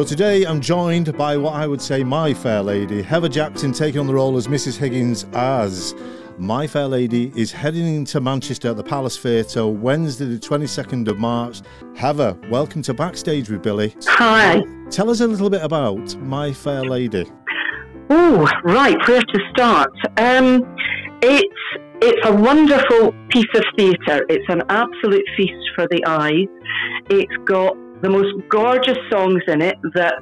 So today I'm joined by what I would say My Fair Lady, Heather Jackson taking on the role as Mrs. Higgins as My Fair Lady is heading into Manchester at the Palace Theatre Wednesday the 22nd of March. Heather, welcome to Backstage with Billy. Hi. Tell us a little bit about My Fair Lady. Oh, right, where to start? It's a wonderful piece of theatre. It's an absolute feast for the eyes. It's got the most gorgeous songs in it that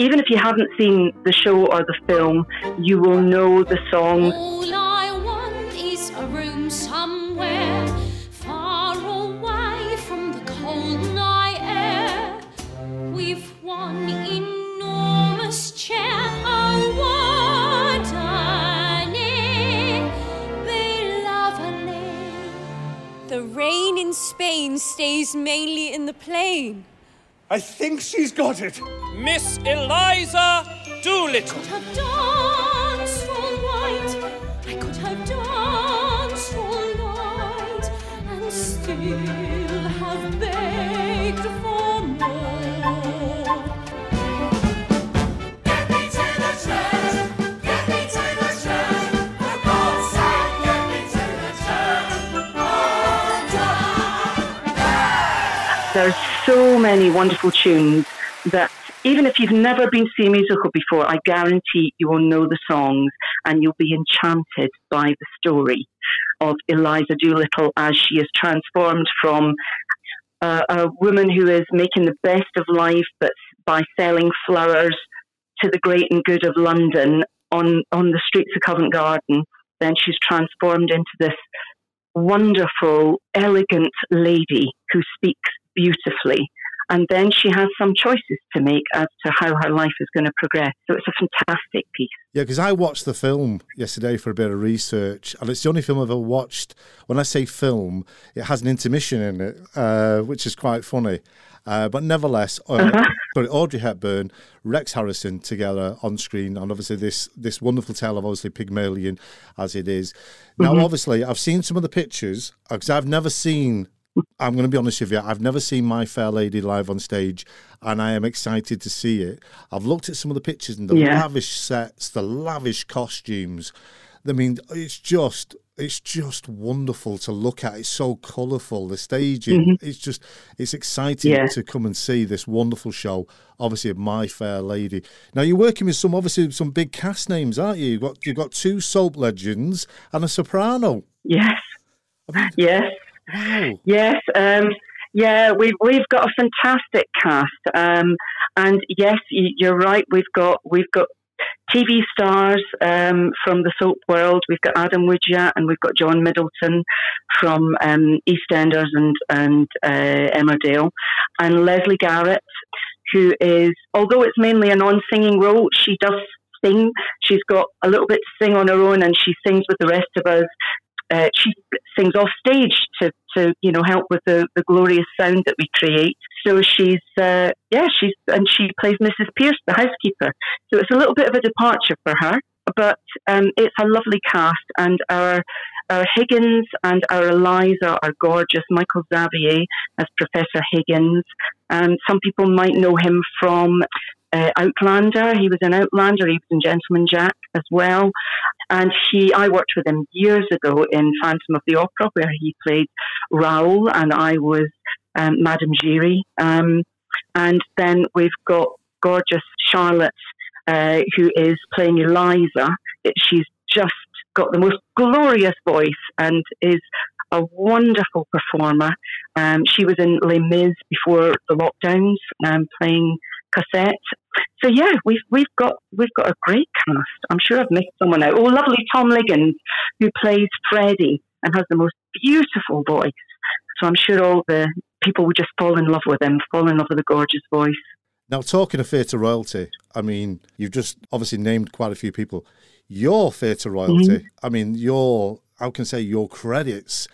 even if you haven't seen the show or the film, you will know the songs. All I want is a room somewhere far away from the cold night air with one enormous chair. Oh, what an air, be lovely. The rain in Spain stays mainly in the plain. I think she's got it. Miss Eliza Doolittle. I could have danced all night. I could have danced all night and still have begged for more. Get me to the church. Get me to the church. For God's sake, get me to the church. Oh, God. There's so many wonderful tunes that even if you've never been to see a musical before, I guarantee you will know the songs and you'll be enchanted by the story of Eliza Doolittle as she is transformed from a woman who is making the best of life but by selling flowers to the great and good of London on the streets of Covent Garden. Then she's transformed into this wonderful, elegant lady who speaks beautifully, and then she has some choices to make as to how her life is going to progress. So it's a fantastic piece. Yeah, because I watched the film yesterday for a bit of research, and it's the only film I've ever watched. When I say film, it has an intermission in it, which is quite funny. But nevertheless, Audrey Hepburn, Rex Harrison together on screen, and obviously this wonderful tale of obviously Pygmalion as it is. Now, obviously, I've seen some of the pictures, because I've never seen... I'm going to be honest with you, I've never seen My Fair Lady live on stage, and I am excited to see it. I've looked at some of the pictures and the lavish sets, the lavish costumes. I mean, it's just wonderful to look at. It's so colourful, the staging. It's exciting to come and see this wonderful show, obviously, of My Fair Lady. Now, you're working with some big cast names, aren't you? You've got two soap legends and a soprano. Yes. I mean, yes. Wow. Yes, we've got a fantastic cast, and yes, you're right. We've got TV stars from the soap world. We've got Adam Woodyatt and we've got John Middleton from EastEnders and Emmerdale, and Leslie Garrett, who is, although it's mainly a non-singing role, she does sing. She's got a little bit to sing on her own, and she sings with the rest of us. She sings off stage to help with the glorious sound that we create. So she plays Mrs. Pierce, the housekeeper. So it's a little bit of a departure for her, but it's a lovely cast, and our Higgins and our Eliza are gorgeous. Michael Xavier as Professor Higgins, and some people might know him from Outlander. He was in Outlander. He was in Gentleman Jack as well. And I worked with him years ago in Phantom of the Opera, where he played Raoul, and I was Madame Giry. And then we've got gorgeous Charlotte, who is playing Eliza. She's just got the most glorious voice and is a wonderful performer. She was in Les Mis before the lockdowns, playing Cassette. So yeah, we've got a great cast. I'm sure I've missed someone out. Oh, lovely Tom Liggins, who plays Freddie and has the most beautiful voice. So I'm sure all the people will just fall in love with him, fall in love with the gorgeous voice. Now, talking of theatre royalty, I mean, you've just obviously named quite a few people. Your theatre royalty, I mean, your credits.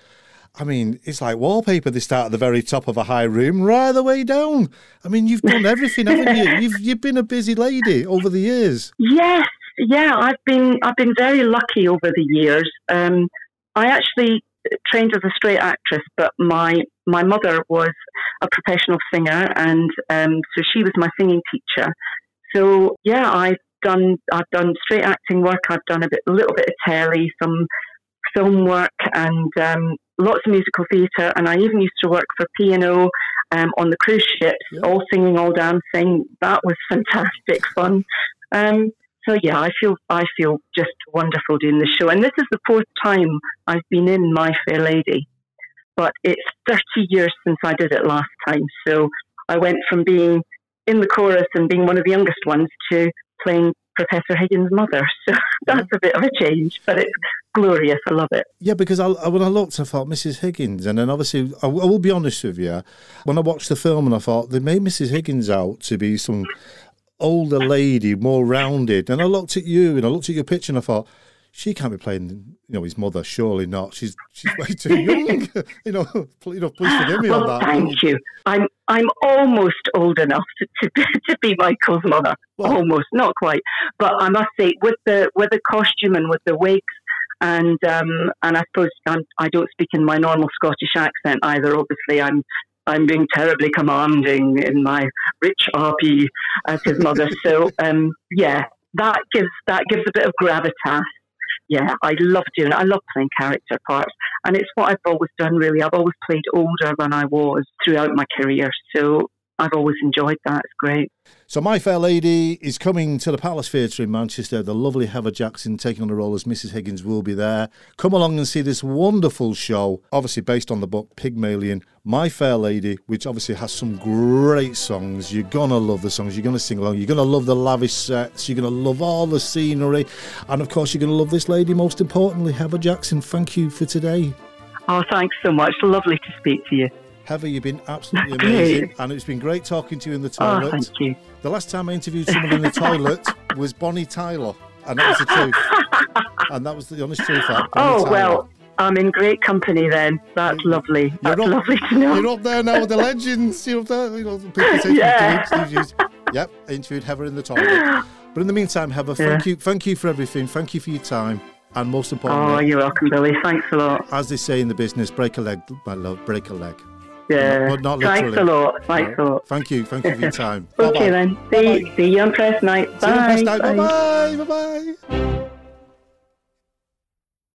I mean, it's like wallpaper. They start at the very top of a high room, right the way down. I mean, you've done everything, haven't you? You've been a busy lady over the years. Yes, I've been very lucky over the years. I actually trained as a straight actress, but my mother was a professional singer, and so she was my singing teacher. So yeah, I've done straight acting work. I've done a little bit of telly, some film work, and lots of musical theatre. And I even used to work for P&O on the cruise ships, all singing, all dancing. That was fantastic fun. So yeah, I feel just wonderful doing this show. And this is the fourth time I've been in My Fair Lady, but it's 30 years since I did it last time. So I went from being in the chorus and being one of the youngest ones to playing Professor Higgins' mother. So that's a bit of a change, but it's glorious. I love it. Yeah, because when I looked, I thought Mrs. Higgins, and then obviously, I will be honest with you, when I watched the film and I thought they made Mrs. Higgins out to be some older lady, more rounded. And I looked at you and I looked at your picture and I thought, she can't be playing, his mother. Surely not. She's way too young. Please forgive me on that. Thank you. I'm almost old enough to be Michael's mother. Well, almost, not quite. But I must say, with the costume and with the wigs, and I suppose I don't speak in my normal Scottish accent either. Obviously, I'm being terribly commanding in my rich RP as his mother. So that gives a bit of gravitas. Yeah, I love doing it. I love playing character parts. And it's what I've always done, really. I've always played older than I was throughout my career. So I've always enjoyed that. It's great. So My Fair Lady is coming to the Palace Theatre in Manchester. The lovely Heather Jackson taking on the role as Mrs. Higgins will be there. Come along and see this wonderful show, obviously based on the book Pygmalion, My Fair Lady, which obviously has some great songs. You're going to love the songs. You're going to sing along. You're going to love the lavish sets. You're going to love all the scenery. And, of course, you're going to love this lady, most importantly, Heather Jackson. Thank you for today. Oh, thanks so much. Lovely to speak to you. Heather, you've been absolutely amazing, and it's been great talking to you in the toilet. Oh, thank you. The last time I interviewed someone in the toilet was Bonnie Tyler, and that was the truth. And that was the honest truth. Well, I'm in great company then. That's lovely. Lovely to know. You're up there now with the legends. You're up there. People take interviews. Yep, I interviewed Heather in the toilet. But in the meantime, Heather, thank you for everything. Thank you for your time. And most importantly... Oh, you're welcome, Billy. Thanks a lot. As they say in the business, break a leg, my love, break a leg. Yeah, but not literally. Thanks a lot. Thank you for your time. Okay, bye-bye. Then. See you on press night. Bye. See you on press night. Bye. Bye-bye.